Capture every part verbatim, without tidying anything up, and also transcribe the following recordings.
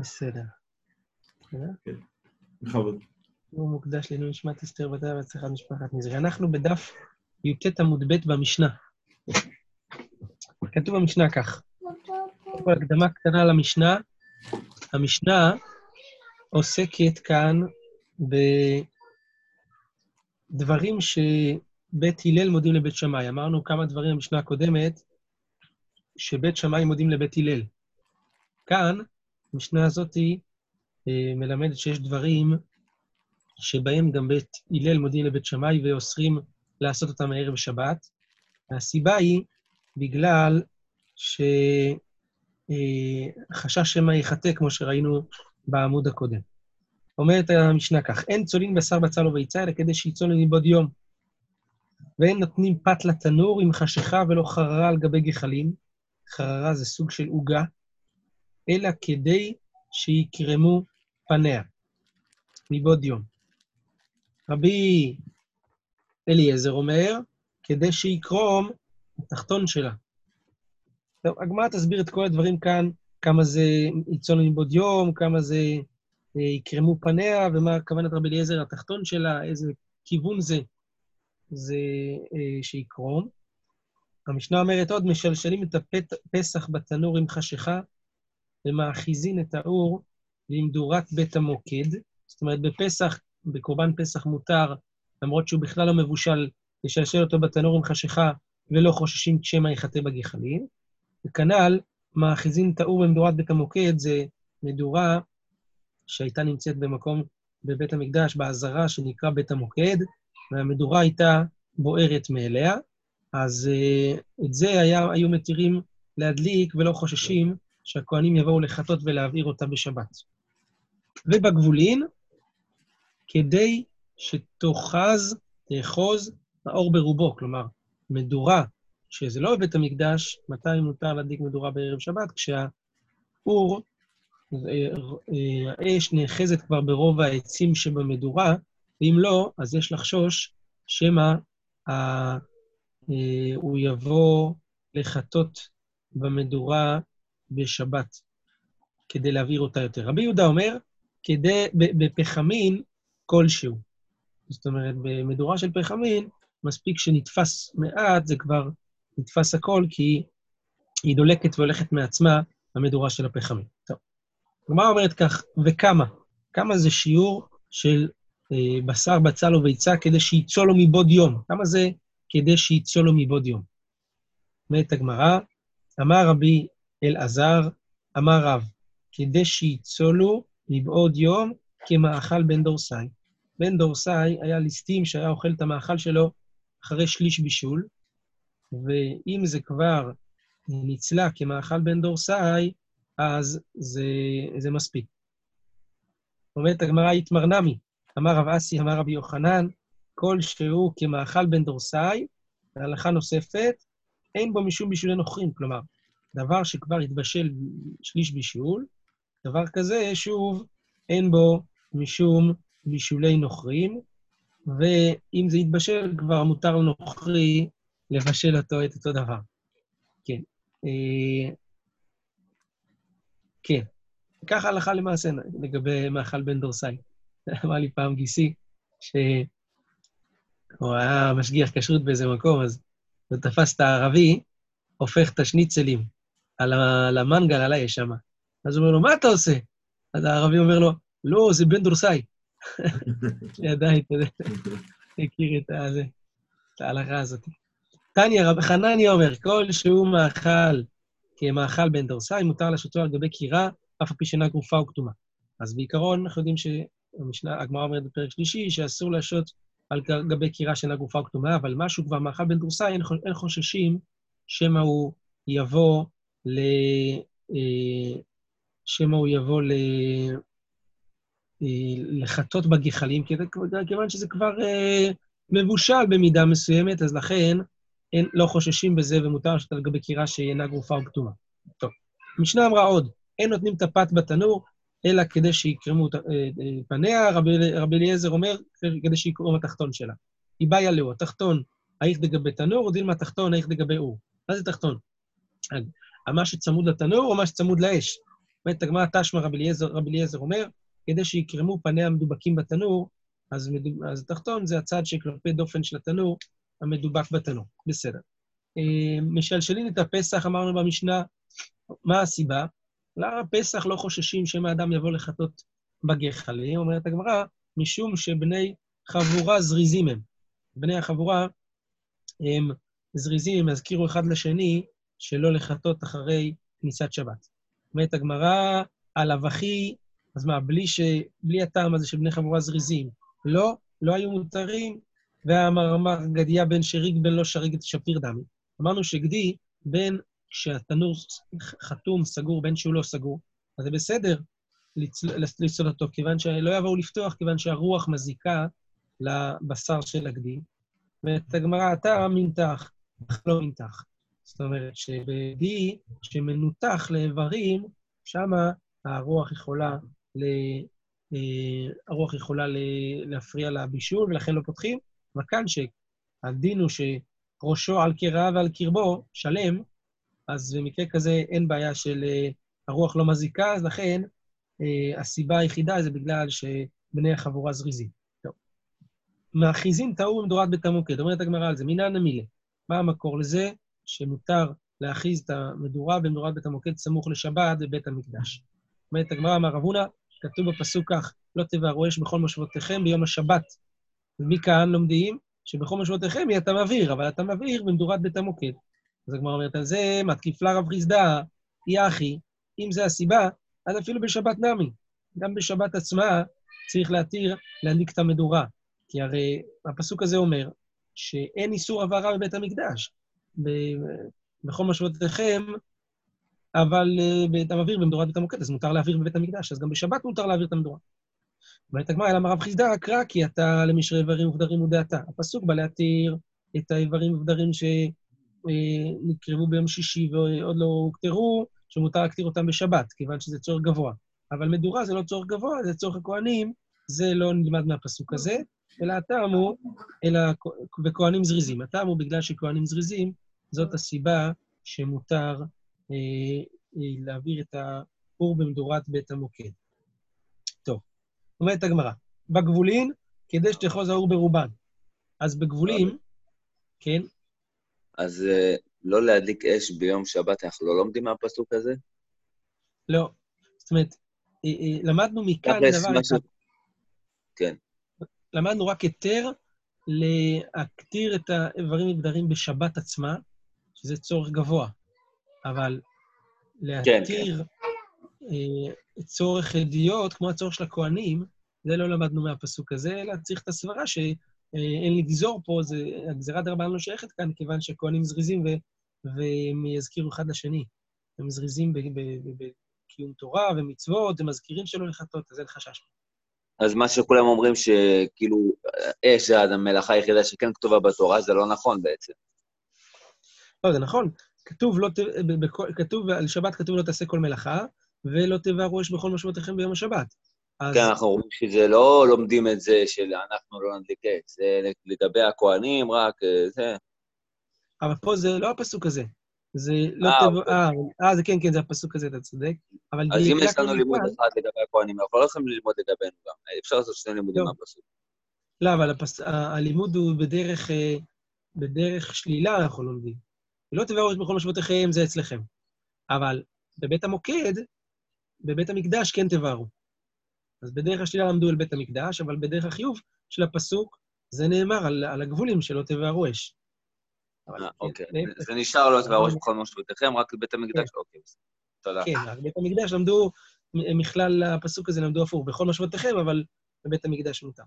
בסדר. כן, בכבוד. הוא מוקדש לנו נשמת אסתר בת יעקב וצריכת משפחת נזרי. אנחנו בדף י"ט עמוד ב' במשנה. כתוב במשנה כך. הקדמה קטנה למשנה. המשנה עוסקת כאן בדברים שבית הלל מודים לבית שמאי. אמרנו כמה דברים במשנה הקודמת שבית שמאי מודים לבית הלל. כאן, המשנה הזאת מלמדת שיש דברים שבהם גם בית הלל מודים לבית שמאי ואוסרים לעשות אותם הערב שבת. הסיבה היא בגלל ש... חשש שמא יחטא, כמו שראינו בעמוד הקודם. אומרת המשנה כך, אין צולין בשר בצל וביצה, אלא כדי שיצול לניבוד יום. ואין נותנים פת לתנור עם חשיכה ולא חררה על גבי גחלים, חררה זה סוג של עוגה, אלא כדי שיקרמו פניה. ניבוד יום. רבי אליעזר אומר, כדי שיקרום התחתון שלה. טוב, הגמרא תסביר את כל הדברים כאן, כמה זה יצאנו לנבוד יום, כמה זה יקרמו פניה, ומה כוונת רבי אליעזר התחתון שלה, איזה כיוון זה, זה אה, שיקרום. המשנה אומרת עוד, משלשלים את הפסח בתנור עם חשיכה, ומאחיזין את האור למדורת בית המוקד. זאת אומרת, בפסח, בקורבן פסח מותר, למרות שהוא בכלל לא מבושל, לשלשל אותו בתנור עם חשיכה, ולא חוששים כשמה יחטא בגחלים. וכנ"ל, מאחיזין תאור במדורת בית המוקד, זה מדורה שהייתה נמצאת במקום בבית המקדש, בעזרה שנקרא בית המוקד, והמדורה הייתה בוערת מאליה, אז את זה היה, היו מתירים להדליק ולא חוששים שהכוהנים יבואו לחטות ולהבעיר אותה בשבת. ובגבולין, כדי שתאחז, תאחוז האור ברובו, כלומר, מדורה, שזה לא בבית המקדש, מתי מותר להדליק מדורה בערב שבת? כשהאור, האש נאחזת כבר ברוב העצים שבמדורה, ואם לא, אז יש לחשוש שמא הוא יבוא לחטות במדורה בשבת, כדי להבעיר אותה יותר. רבי יהודה אומר, כדי, בפחמין כלשהו. זאת אומרת, במדורה של פחמין, מספיק שנתפס מעט, זה כבר... נתפס הכל, כי היא דולקת והולכת מעצמה המדורה של הפחמים. טוב. כלומר אומרת כך, וכמה? כמה זה שיעור של אה, בשר בצל וביצה כדי שיצא לו מבעוד יום? כמה זה כדי שיצא לו מבעוד יום? אומרת הגמרא, אמר רבי אלעזר, אמר רב, כדי שיצא לו מבעוד יום כמאכל בן דורסאי. בן דורסאי היה ליסטים שהיה אוכל את המאכל שלו אחרי שליש בישול, ואם זה כבר נצלה כמאכל בן דורסאי, אז זה, זה מספיק. אומרת הגמרא התמרנמי, אמר רב אסי, אמר רבי יוחנן, כל שהוא כמאכל בן דורסאי, ההלכה נוספת, אין בו משום בישולי נוכרים, כלומר, דבר שכבר התבשל שליש בישול, דבר כזה, שוב, אין בו משום בישולי נוכרים, ואם זה התבשל, כבר מותר לנוכרי, לבשל אותו את אותו דבר. כן. אה, כן. ככה הלכה למעשה לגבי מאכל בן דורסאי. אמר לי פעם גיסי, שהוא היה משגיח כשרות באיזה מקום, אז הוא תפס את הערבי, הופך את השניצלים על, ה... על המנגל עליי שמה. אז הוא אומר לו, מה אתה עושה? אז הערבי אומר לו, לא, זה בן דורסאי. שעדיין, אתה יודע, הכיר את הזה, את ההלכה הזאת. תניה, רבי חנניה אומר, כל שהוא מאכל כמאכל בן דורסאי, מותר לשותו על גבי קירה, אף על פי שאינה גרופה או כתומה. אז בעיקרון, אנחנו יודעים שהגמרא אומרת בפרק שלישי, שאסור לשותו על גבי קירה שאינה גרופה או כתומה, אבל משהו כבר מאכל בן דורסאי, אין, אין חוששים שמא הוא יבוא ל... שמא הוא יבוא ל... לחטות בגחלים, כיוון שזה כבר מבושל במידה מסוימת, אז לכן... אין, לא חוששים בזה, ומותר לשתות על גבי קירה שהיא אינה גרופה או כתומה. טוב. המשנה אמרה עוד, אין נותנים את הפת בתנור, אלא כדי שיקרמו אה, אה, פניה, רבי, רבי אליעזר אומר, כדי שיקרום התחתון שלה. היא באה לו, התחתון, איך דגבי תנור, או דין מה תחתון, איך דגבי אור. מה זה תחתון? מה שצמוד לתנור או מה שצמוד לאש? באמת, הגמרא תשמע רבי אליעזר אומר, כדי שיקרמו פניה המדובקים בתנור, אז, מדוב... אז תחתון זה הצד שכלפי דופן של התנור, המדובק בתנור, בסדר. משלשלין את הפסח, אמרנו במשנה, מה הסיבה? למה הפסח לא חוששים שמה אדם יבוא לחטות בגחלי, אומרת הגמרא, משום שבני חבורה זריזים הם. בני החבורה הם זריזים, הם הזכירו אחד לשני שלא לחטות אחרי כניסת שבת. אומרת הגמרא, על אבכי, אז מה, בלי, ש... בלי הטעם הזה של בני חבורה זריזים, לא, לא היו מותרים, והמרמר גדיה בן שריג בן לא שריג שפיר דמי. אמרנו שגדי בין כשהתנור חתום סגור בין שהוא לא סגור, אז זה בסדר לצלול אותו, כיוון שלא יבואו לפתוח, כיוון שהרוח מזיקה לבשר של הגדי. ואת הגמרא, אתה מנתח, לא מנתח. זאת אומרת שבגדי שמנותח לאיברים, שמה הרוח יכולה, ל... הרוח יכולה להפריע לבישול, ולכן לא פותחים. וכאן שהדין הוא שראשו על קרעה ועל קרבו שלם, אז במקרה כזה אין בעיה של הרוח לא מזיקה, אז לכן הסיבה היחידה זה בגלל שבני החבורה זריזים. טוב. מאחיזים טעו ומדורת בתמוקד, אומרת הגמרא על זה, מינן המילה. מה המקור לזה? שמותר להאחיז את המדורה במדורת בתמוקד סמוך לשבת בבית המקדש. אומרת הגמרא, אמר רב הונא, כתוב בפסוק כך, לא תבערו אש בכל מושבותיכם ביום השבת. ומכאן לומדים שבכל מושבותיכם יהיה אתה מבעיר, אבל אתה מבעיר במדורת בתמוקד. אז הגמרא אומרת על זה, מתקיפלה רב חסדא, יחי, אם זה הסיבה, אז אפילו בשבת נמי. גם בשבת עצמה צריך להתיר להדליק את המדורה. כי הרי הפסוק הזה אומר שאין איסור הבערה בבית המקדש. בכל משמעותיכם, אבל אתה מבעיר במדורת בית המוקד, אז מותר להעביר בבית המקדש, אז גם בשבת מותר להעביר את המדורה. ואת הגמרא, אלא רב חסדא קרא, כי אתה למשרי איברים ובדרים ודעתה. הפסוק בא להתיר את האיברים ובדרים ש... נקרבו ביום שישי ועוד לא הוכתרו, שמותר להקטיר אותם בשבת, כיוון שזה צורך גבוה. אבל מדורה זה לא צורך גבוה, זה צורך הכהנים, זה לא נלמד מהפסוק הזה, אלא הטעם הוא, אלא בכהנים זריזים. הטעם הוא בגלל שכהנים זריזים, זאת הסיבה שמותר אה, אה, להעביר את האור במדורת בית המוקד. טוב, אומרת הגמרא, בגבולין, כדי שתחוז האור ברובן. אז בגבולים, כן, אז לא להדליק אש ביום שבת, אנחנו לא לומדים מהפסוק הזה? לא. זאת אומרת, למדנו מכאן דבר אחד. כן. למדנו רק היתר להקטיר את האיברים ובדרים בשבת עצמה, שזה צורך גבוה. אבל להקטיר צורך הדיוט, כמו הצורך של הכהנים, זה לא למדנו מהפסוק הזה, אלא צריך את הסברה ש... אין לגזור פה, זה, הגזירת דרבנן לא שייכת כאן, כיוון שהכהנים זריזים ו, והם יזכירו אחד לשני. הם זריזים בקיום תורה ומצוות, הם מזכירים שלא לחטות, אז אין חשש. אז מה שכולם אומרים שכאילו, אש, המלאכה היחידה שכן כתובה בתורה, זה לא נכון בעצם. לא, זה נכון. כתוב, לא, כתוב על שבת כתוב לא תעשה כל מלאכה, ולא תבערו אש בכל משמעותיכם ביום השבת. כן, אנחנו רואים שזה לא לומדים את זה שאנחנו לא נדליק אש, זה לגבי הכהנים רק, זה. אבל פה זה לא הפסוק הזה. זה לא טוב... אה, זה כן, כן, זה הפסוק הזה, אתה צודק. אז אם יש לנו לימוד אחד לגבי הכהנים, אנחנו לא יכולים ללמוד לגבינו גם. אפשר לעשות שני לימודים מהפסוק. לא, אבל הלימוד הוא בדרך שלילה אנחנו לומדים. לא תבערו אש בכל משבותיכם, זה אצלכם. אבל בבית המוקד, בבית המקדש כן תבערו. אז בדרך השלילה למדו אל בית המקדש, אבל בדרך החיוב של הפסוק, זה נאמר על, על הגבולים שלא תבערו אש. אוקיי, זה נשאר לא תבערו אש בכל משבותיכם, רק לבית המקדש, אוקיי, תודה. כן, רק בית המקדש למדו, מכלל הפסוק הזה למדו הפוך, בכל משבותיכם, אבל בבית המקדש מותר.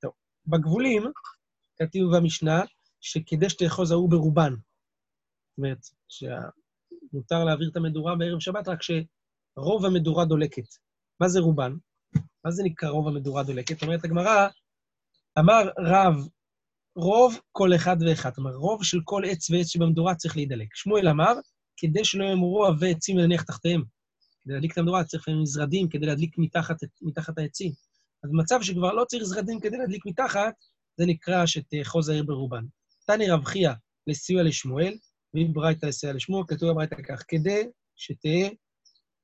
טוב, בגבולים, כתוב במשנה, שכדי שתאחוז האור ברובן. זאת אומרת, שמותר להעביר את המדורה בערב שבת, רק שרוב המדורה דולקת. מה זה רובן? מה זה נקרא רוב המדורה דולקת? אומרת הגמרא, אמר רב, רוב כל אחד ואחת, אמר רוב של כל עץ ועץ שבמדורה צריך להידלק. שמואל אמר, כדי שלא יאמרו עבי עצים להניח תחתיהם. כדי להדליק את המדורה צריך מזרדים, כדי להדליק מתחת, מתחת העצים. אז במצב שכבר לא צריך זרדים כדי להדליק מתחת, זה נקרא שתאחוז העיר ברובן. תני רב חייא לסיוע לשמואל, ואם ברייתא לסיוע לשמואל, כתוב הברייתא כך, כדי שתהיה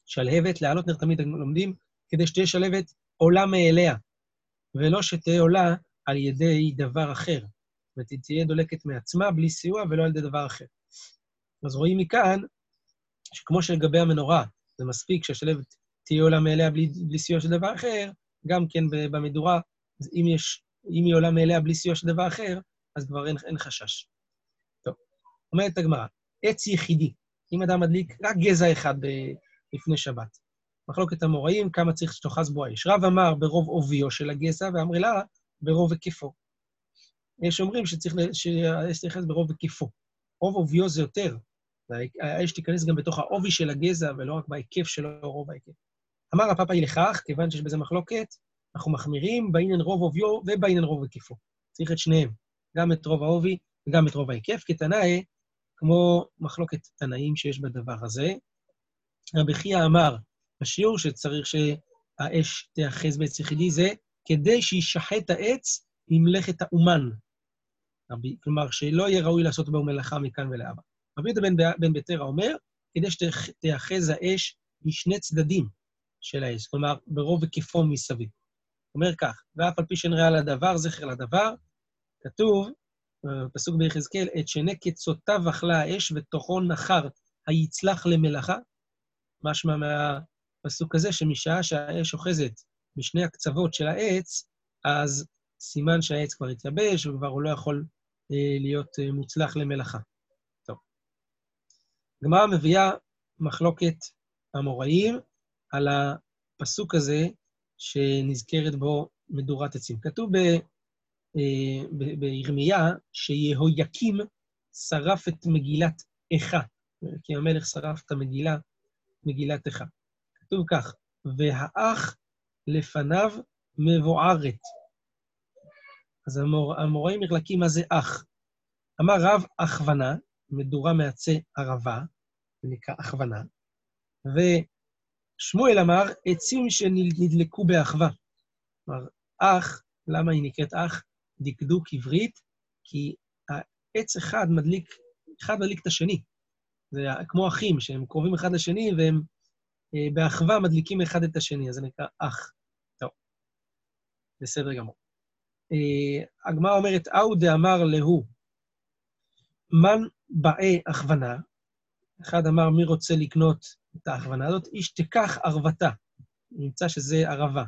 שלהבת, להעלות נרתמית לומדים, כדי שתהיה שלהבת עולה מאליה, ולא שתהיה עולה על ידי דבר אחר. ותהיה דולקת מעצמה בלי סיוע ולא על ידי דבר אחר. אז רואים מכאן, שכמו שלגבי המנורה, זה מספיק שהשלהבת תהיה עולה מאליה בלי, בלי סיוע של דבר אחר, גם כן במדורה, אז אם, יש, אם היא עולה מאליה בלי סיוע של דבר אחר, אז כבר אין, אין חשש. טוב, אומרת הגמרא, עץ יחידי, אם אדם מדליק רק גזע אחד לפני שבת. מחלוקת המוראים, כמה צריך שתוחז בו האש. רב אמר ברוב אוביו של הגזע, ואמרי לה ברוב היקפו. יש אומרים שצריך להיכנס ברוב היקפו. רוב אוביו זה יותר. האש תיכנס גם בתוך האובי של הגזע, ולא רק בהיקף שלו, רוב ההיקף. אמר הפאפאי לכך, כיוון שיש בזה מחלוקת, אנחנו מחמירים בעניין רוב אוביו ובעניין רוב היקפו. צריך את שניהם, גם את רוב האובי וגם את רוב ההיקף, כתנאי, כמו מחלוקת תנאים שיש בדבר הזה. רבי חייא אמר, השיעור שצריך שהאש תאחז בעץ יחידי זה, כדי שישחט העץ ממלאכת האומן. כלומר, שלא יהיה ראוי לעשות בו מלאכה מכאן ולהבא. רבי יהודה בן ביתרא אומר, כדי שתאחז האש משני צדדים של האש, כלומר, ברוב היקפו מסביב. אומר כך, ואף על פי שאין רעה לדבר, זכר לדבר, כתוב, פסוק ביחזקאל, את שני קצותיו אכלה האש ותוכו נחר, היצלח למלאכה, משמע מהפסוק הזה שמשעה שהאש אוחזת משני הקצוות של העץ, אז סימן שהעץ כבר התייבש וכבר הוא לא יכול אה, להיות אה, מוצלח למלאכה. טוב. גמרא מביאה מחלוקת המוראים על הפסוק הזה שנזכרת בו מדורת עצים. כתוב ב... בירמיה, שיהויקים שרף את מגילת איכה, כי המלך שרף את המגילה, מגילת איכה. כתוב כך, והאח לפניו מבוערת. אז המור, המוראים מחלקים מה זה אח. אמר רב אחוונה, מדורה מעצה ערבה, נקרא אחוונה, ושמואל אמר, עצים שנדלקו באחווה. אמר, אח, למה היא נקראת אח? דקדוק עברית, כי העץ אחד מדליק, אחד מדליק את השני. זה כמו אחים, שהם קרובים אחד לשני, והם אה, באחווה מדליקים אחד את השני, אז זה נקרא אח. טוב, בסדר גמור. אה, הגמרא אומרת, אהו דאמר להו, מן באי אחוונה, אחד אמר, מי רוצה לקנות את האחוונה הזאת? איש תקח ערוותה, נמצא שזה ערבה.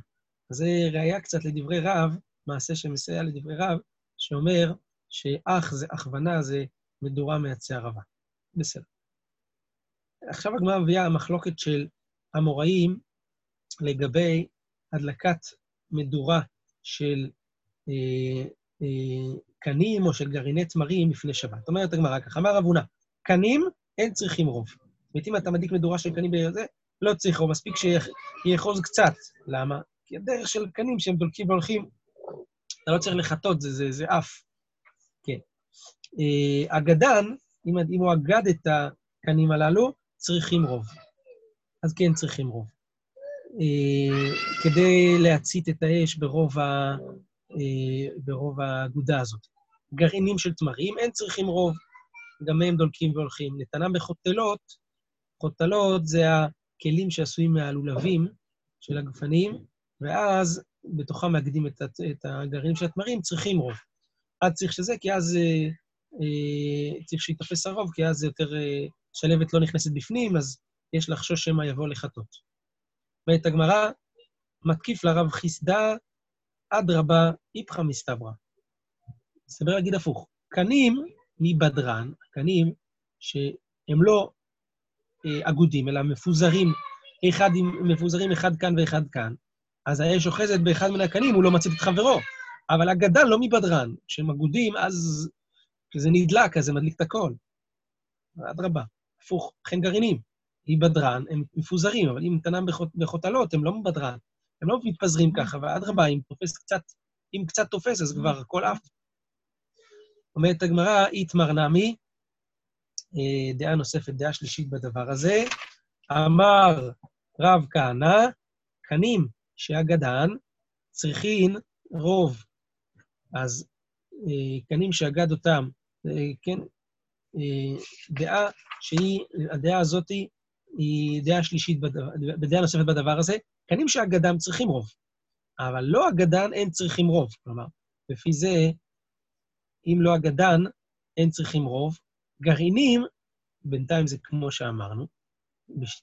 אז זה ראייה קצת לדברי רב, מעשה שמסייע לדברי רב, שאומר שאח זה הכוונה, זה מדורה מעצי ערבה. בסדר. עכשיו הגמרא מביאה המחלוקת של המוראים לגבי הדלקת מדורה של אה, אה, קנים או של גרעיני תמרים לפני שבת. אומרת הגמרא ככה, אמר רב הונא, קנים אין צריכים רוב. זאת אומרת, אם אתה מדליק מדורה של קנים בזה, לא צריך רוב, מספיק שיאחוז קצת. למה? כי הדרך של קנים שהם דולקים והולכים, אתה לא צריך לחטות, זה, זה, זה אף. כן. אגדן, אם, אם הוא אגד את הקנים הללו, צריכים רוב. אז כן, צריכים רוב. כדי להצית את האש ברוב, ה, ברוב האגודה הזאת. גרעינים של תמרים, אין צריכים רוב. גם הם דולקים והולכים. נתנם בחוטלות, חוטלות זה הכלים שעשויים מהלולבים של הגפנים, ואז בתוכה מאגדים את, את הגרעינים של התמרים, צריכים רוב. עד צריך שזה, כי אז אה, אה, צריך שיתפס הרוב, כי אז זה יותר אה, שלבת לא נכנסת בפנים, אז יש לחשוש שמה יבוא לחטות. ואת הגמרא מתקיף לרב חסדא, עד רבה איפכא מסתברא. מסתבר להגיד הפוך. קנים מבדרן, קנים שהם לא אה, אגודים, אלא מפוזרים, אחד, מפוזרים אחד כאן ואחד כאן, אז האש אוחזת באחד מן הקנים, הוא לא מצית את חברו. אבל הגדל לא מבדרן. כשהם אגודים, אז כשזה נדלק, אז זה מדליק את הכל. עד רבה. הפוך, חן גרעינים. היא בדרן, הם מפוזרים, אבל אם נתנם בחוטלות, הם לא מבדרן. הם לא מתפזרים ככה, אבל עד רבה, אם תופס קצת, אם קצת תופס, אז כבר הכל אף. אומרת הגמרא, איתמר נמי, דעה נוספת, דעה שלישית בדבר הזה, אמר רב כהנא, קנים, שהגדן צריכים רוב. אז אה, קנים שהגד אותם, אה, כן, אה, דעה שהיא, הדעה הזאת היא דעה שלישית, בדעה נוספת בדבר הזה, קנים שהגדם צריכים רוב, אבל לא הגדן אין צריכים רוב, כלומר, לפי זה, אם לא הגדן, אין צריכים רוב, גרעינים, בינתיים זה כמו שאמרנו,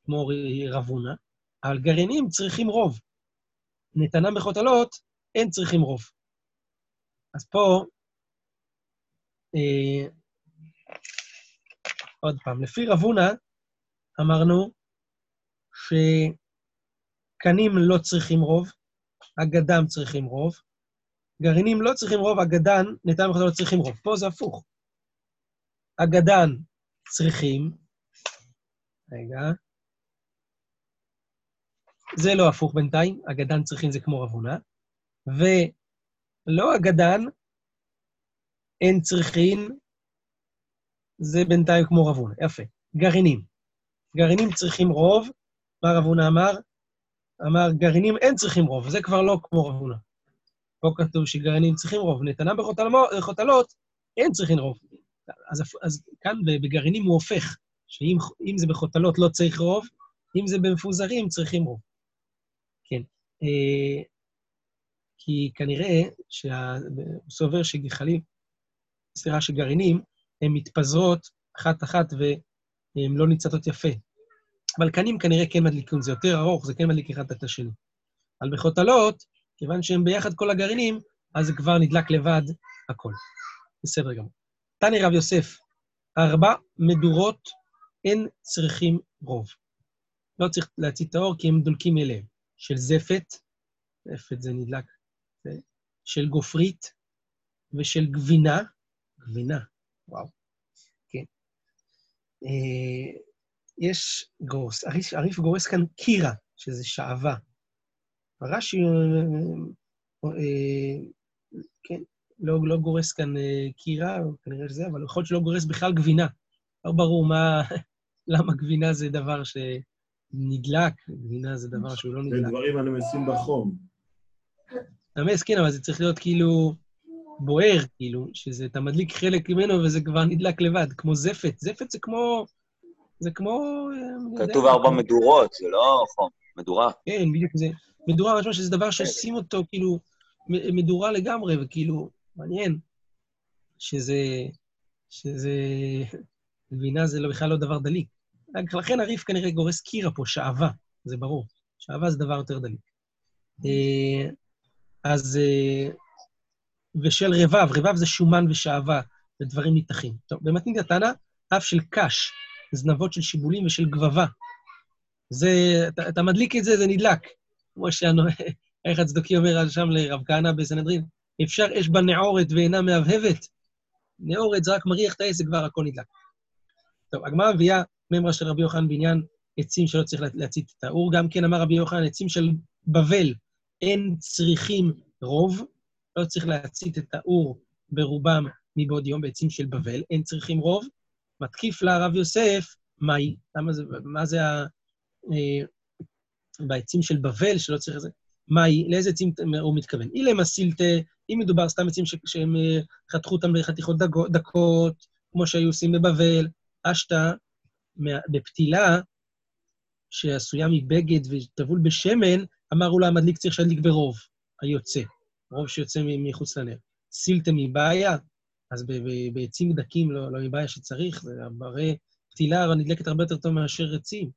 כמו רבונה, אבל גרעינים צריכים רוב, נתנה מחותלות, אין צריכים רוב. אז פה, אה, עוד פעם, לפי רבונה, אמרנו שקנים לא צריכים רוב, הגדם צריכים רוב, גרעינים לא צריכים רוב, הגדן, נתנה מחותלות צריכים רוב. פה זה הפוך. הגדן צריכים, רגע, זה לא הפוך בינתיים, הגדן צריכים זה כמו רבונה, ולא הגדן, אין צריכים, זה בינתיים כמו רבונה, יפה. גרעינים, גרעינים צריכים רוב, מה רבונה אמר? אמר גרעינים אין צריכים רוב, זה כבר לא כמו רבונה. פה כתוב שגרעינים צריכים רוב, נתנה בחותלות, אין צריכים רוב. אז, אז כאן בגרעינים הוא הופך, שאם זה בחותלות לא צריך רוב, אם זה במפוזרים צריכים רוב. כן. אה, כי כנראה שהסובר שגחלים, סליחה שגרעינים, הן מתפזרות אחת אחת והן לא נצטות יפה. אבל קנים כנראה כן מדליקים, זה יותר ארוך, זה כן מדליק אחד את השני. אבל בחותלות, כיוון שהם ביחד כל הגרעינים, אז כבר נדלק לבד הכל. בסדר גמור. תני רב יוסף, ארבע מדורות אין צריכים רוב. לא צריך להציט האור, כי הם דולקים אליהם. של זפת, זפת זה נדלק, של גופרית ושל גבינה, גבינה, וואו, כן. אה, יש גורס, עריף, עריף גורס כאן קירה, שזה שעבה. הרש"י, אה, אה, כן, לא, לא גורס כאן אה, קירה, כנראה שזה, אבל יכול להיות שלא גורס בכלל גבינה. לא ברור מה, למה גבינה זה דבר ש... נדלק, גבינה זה דבר שהוא לא נדלק. זה דברים הנמסים בחום. נמס, כן, אבל זה צריך להיות כאילו בוער, כאילו, שזה, אתה מדליק חלק ממנו וזה כבר נדלק לבד, כמו זפת. זפת זה כמו, זה כמו... כתוב ארבע מדורות, זה לא חום, מדורה. כן, בדיוק זה. מדורה, משמע שזה דבר ששים אותו, כאילו, מדורה לגמרי, וכאילו, מעניין, שזה, שזה, גבינה זה בכלל לא דבר דליק. לכן הריף כנראה גורס קירה פה, שעבה, זה ברור. שעבה זה דבר יותר דליק. אז, ושל רבב, רבב זה שומן ושעבה, זה דברים ניתחים. טוב, במתנית התנא, אף של קש, זנבות של שיבולים ושל גבבה. זה, אתה, אתה מדליק את זה, זה נדלק. כמו שהאיך הצדוקי אומר על שם לרב כהנא בסנהדרין, אפשר אש בנעורת ואינה מהבהבת. נעורת זה רק מריח את העסק, כבר הכל נדלק. טוב, הגמרא מביאה, ממרה של רבי יוחנן בעניין עצים שלא צריך להצית את האור, גם כן אמר רבי יוחנן, עצים של בבל אין צריכים רוב, לא צריך להצית את האור ברובם מבעוד יום, בעצים של בבל אין צריכים רוב, מתקיף לה רב יוסף, מהי? למה זה, מה זה ה... אה, בעצים של בבל שלא צריך את זה? מהי? לאיזה עצים הוא מתכוון? אילה מסילת, אם מדובר סתם עצים ש... שהם חתכו אותם לחתיכות דקות, כמו שהיו עושים בבבל, אשתה, בפתילה שעשויה מבגד וטבול בשמן, אמרו לה, המדליק צריך להדליק ברוב היוצא, רוב שיוצא מחוץ לנר. סילתם מבעיה, אז בעצים דקים לא, לא מבעיה שצריך, זה הרי פתילה נדלקת הרבה יותר טוב מאשר עצים,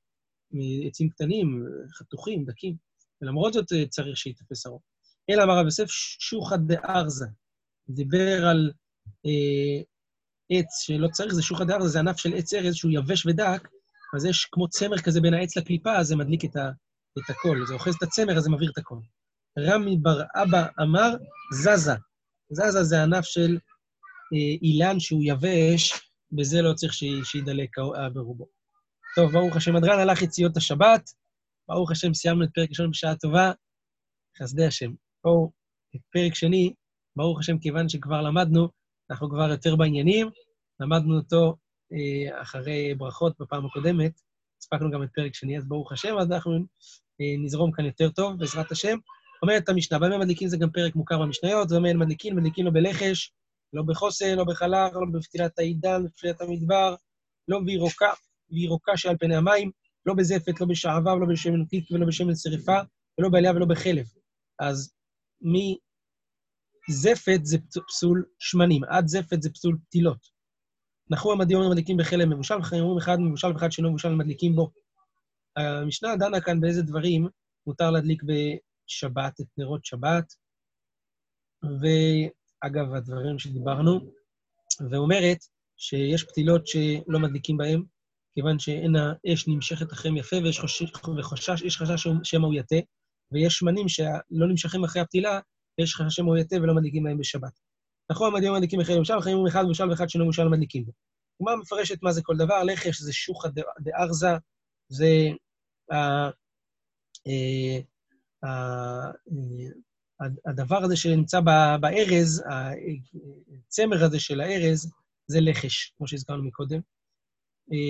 עצים קטנים, חתוכים, דקים, ולמרות זאת צריך שיתפס הרוב. אלא אמר רב יוסף, שוחד דארזה, דיבר על... אה, עץ שלא צריך, זה שוחד הארזה, זה ענף של עץ ארז שהוא יבש ודק, אז יש כמו צמר כזה בין העץ לקליפה, אז זה מדליק את, ה, את הכל, זה אוחז את הצמר, אז זה מבהיר את הכל. רמי בר אבא אמר, זזה. זזה זה ענף של אה, אילן שהוא יבש, בזה לא צריך שידלק ברובו. טוב, ברוך השם, הדרן הלך יציאות השבת, ברוך השם, סיימנו את פרק ראשון בשעה טובה, חסדי השם. או, את פרק שני, ברוך השם, כיוון שכבר למדנו, אנחנו כבר יותר בעניינים, למדנו אותו אה, אחרי ברכות בפעם הקודמת, הספקנו גם את פרק שני, אז ברוך השם, אז אנחנו אה, נזרום כאן יותר טוב, בעזרת השם. אומרת המשנה, בימי מדליקין זה גם פרק מוכר במשניות, זה אומר מדליקין, מדליקין לא בלחש, לא בחוסן, לא בחלך, לא בפתילת העידן, בפתילת המדבר, לא בירוקה, בירוקה שעל פני המים, לא בזפת, לא בשעבה, ולא בשמן קיק, ולא בשמן שריפה, ולא בעליה ולא בחלב. אז מזפת זה פסול שמנים, עד זפת זה פסול פתילות. נחו המדיון המדליקים בחלב מבושל, וחיים אומרים אחד מבושל ואחד שלא מבושל מדליקים בו. המשנה דנה כאן באיזה דברים מותר להדליק בשבת, את נרות שבת, ואגב הדברים שדיברנו, ואומרת שיש פתילות שלא מדליקים בהם, כיוון שאין האש נמשכת אחריהם יפה, ויש חושש, וחושש, יש חשש שמה הוא יתה, ויש שמנים שלא נמשכים אחרי הפתילה, ויש חשש שמה הוא יתה ולא מדליקים בהם בשבת. נכון, המדיון מדליקים אחרי מושל, וחיים אחד מושל ואחד שלא מושל מדליקים בו. כלומר, מפרשת מה זה כל דבר, לחש זה שוחד דארזה, זה הדבר הזה שנמצא בארז, הצמר הזה של הארז, זה לחש, כמו שהזכרנו מקודם.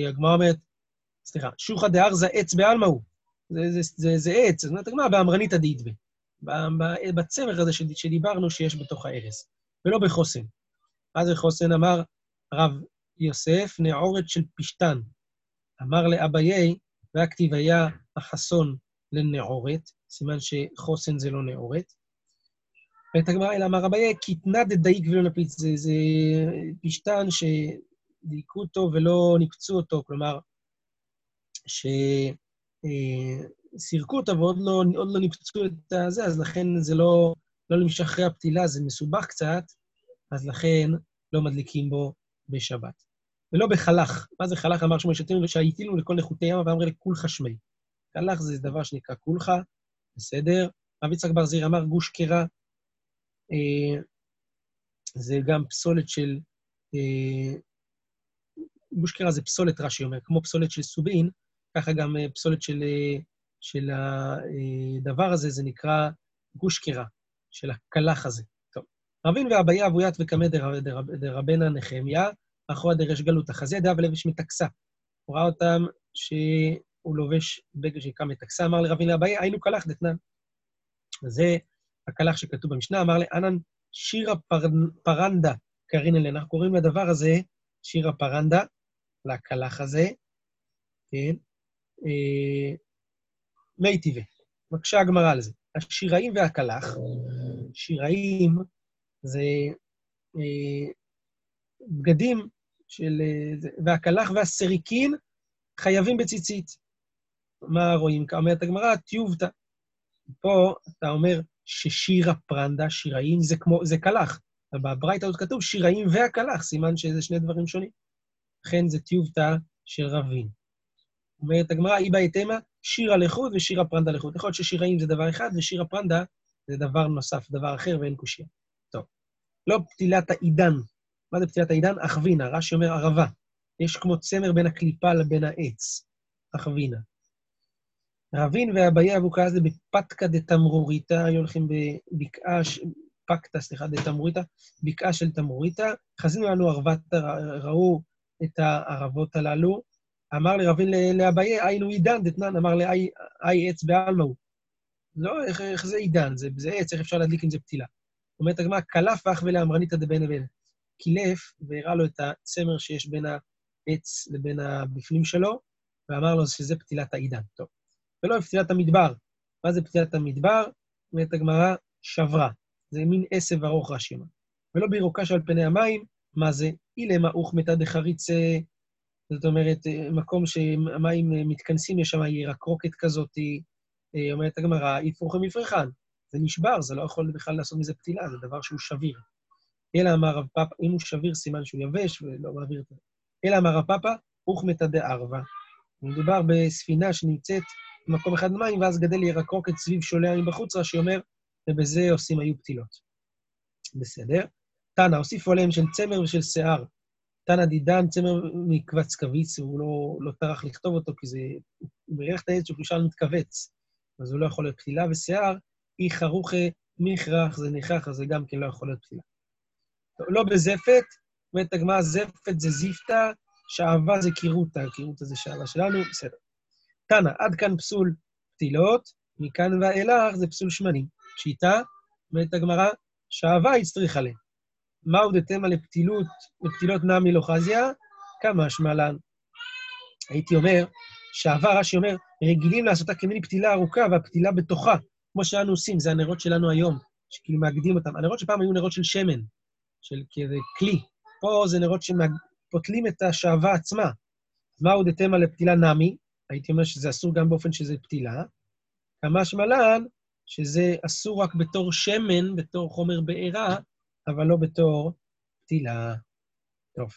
הגמרא אומרת, סליחה, שוחא דארזה עץ בעלמא הוא. זה עץ, זאת אומרת, הגמרא באמרנית הדאיתבא. בצמר הזה שדיברנו שיש בתוך הארז, ולא בחוסן. מה זה חוסן? אמר רב יוסף, נעורת של פשתן. אמר לאביי, והכתיביה החסון לנעורת, סימן שחוסן זה לא נעורת. ואת הגמרא אלא אמר אביי, קטנה דדאיק ולא נפיץ, זה, זה פשטן שדייקו אותו ולא נקצו אותו, כלומר, שסירקו אותו ועוד לא, עוד לא נקצו את הזה, אז לכן זה לא, לא למשך אחרי הפתילה, זה מסובך קצת, אז לכן לא מדליקים בו בשבת. ולא בחלך. מה זה חלך? אמר שמואל שתינו, ושהייתינו לכל נחותי ימה, ואמר לכול חשמי. חלך זה דבר שנקרא כולך, בסדר. רב יצחק בר זיר אמר גוש קרע, אה, זה גם פסולת של, אה, גוש קרע זה פסולת רש"י אומר, כמו פסולת של סובין, ככה גם פסולת של, של הדבר הזה, זה נקרא גוש קרע, של הכלך הזה. טוב. רבין ואביה אבוית וקמא דרבנה נחמיה, אחורה דרש גלות, החזה דעה ולבש מתקסה. הוא ראה אותם שהוא לובש בגד שנקרא מתקסה, אמר לרבין לאביי, היינו קלח דתנן. וזה הקלח שכתוב במשנה, אמר לאנן, שירה פר... פרנדה, קרין אלן, אנחנו קוראים לדבר הזה, שירה פרנדה, לקלח הזה, כן, אה... מי טבעי, בבקשה הגמרא על זה. השיראים והקלח, שיראים זה... אה... בגדים של, והקלח והסריקין חייבים בציצית. מה רואים? אומרת הגמרא, טיובטה. פה אתה אומר ששירה פרנדה, שיראים, זה כמו, זה קלח. בברייתא עוד כתוב שיראים והקלח, סימן שזה שני דברים שונים. לכן זה טיובטה של רבין. אומרת הגמרא, איבא יתמה, שירה לחוד ושירה פרנדה לחוד. יכול להיות ששיראים זה דבר אחד, ושירה פרנדה זה דבר נוסף, דבר אחר, ואין קושיה. טוב. לא פתילת העידן. מה זה פתילת העידן? אחווינה, רש"י אומר ערבה. יש כמו צמר בין הקליפה לבין העץ. אחווינה. רבין ואביי אבו כעס זה בפתקה דתמרוריטה, היו הולכים בבקעה, פקטה, סליחה, דתמרוריטה, בקעה של תמרוריטה. חזינו לנו ערבת, ראו את הערבות הללו. אמר לרבין לאביי, היינו עידן, דתנן, אמר לאי עץ בעלמא הוא. לא, איך, איך זה עידן? זה, זה עץ, איך אפשר להדליק אם זה פתילה? זאת אומרת, הגמרא, קלף ואח ולאמרניתא דבין לבין. קילף והראה לו את הצמר שיש בין העץ לבין הבפנים שלו, ואמר לו שזה פתילת העידן. טוב. ולא פתילת המדבר. מה זה פתילת המדבר? ואת הגמרא שברה. זה מין עשב ארוך רשימה. ולא בירוקש על פני המים, מה זה? אילה מעוך מתד חריץ, זאת אומרת, מקום שהמים מתכנסים, יש שם ירקרוקת כזאת, אומרת הגמרא, יפרוכם יפרחן. זה נשבר, זה לא יכול בכלל לעשות מזה פתילה, זה דבר שהוא שביר. אלא אמר רב פאפה, אם הוא שביר סימן שהוא יבש ולא מעביר את זה. אלא אמר רב פאפה, הוחמתא דארבע. מדובר בספינה שנמצאת במקום אחד מים, ואז גדל ירקרוקת סביב שוליה מבחוץ, רש"י אומר, ובזה עושים היו פתילות. בסדר? תנא, הוסיפו עליהם של צמר ושל שיער. תנא דידן, צמר מקבץ קביץ, הוא לא, לא טרח לכתוב אותו, כי זה, הוא מריח את העץ שהוא פשוט מתכווץ, אז הוא לא יכול להיות פתילה, ושיער, אי חרוכה מכרח, זה נכרח, אז זה גם כן לא יכול להיות פתילה. לא בזפת, ואת הגמרא זפת זה זיפתה, שעבה זה קירוטה, קירוטה זה שעבה שלנו, בסדר. תנא, עד כאן פסול פתילות, מכאן ואילך זה פסול שמנים. שיטה, ואת הגמרא, שעבה יצטריך עליה. מהו דתמה לפתילות, לפתילות נמי לא חזיה? כמה שמלן. הייתי אומר שעבר רש"י אומר, רגילים לעשותה כמין פתילה ארוכה, והפתילה בתוכה, כמו שאנו עושים, זה הנרות שלנו היום, שכאילו מאגדים אותם. הנרות שפעם היו נרות של שמן, של כזה כלי. פה זה נרות שפותלים את השעבה עצמה. מה עוד התאמה לפתילה נמי? הייתי אומר שזה אסור גם באופן שזה פתילה. ממש מלן, שזה אסור רק בתור שמן, בתור חומר בעירה, אבל לא בתור פתילה. טוב,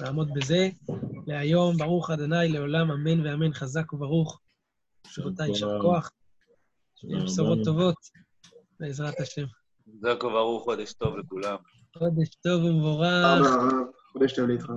נעמוד בזה. להיום, ברוך ה' לעולם, אמן ואמן, חזק וברוך. שירותי יישר כוח. שיהיו בשורות טובות, בעזרת השם. חזק וברוך, חודש טוב לכולם. חודש טוב ומבורך. חודש טוב להתחלם.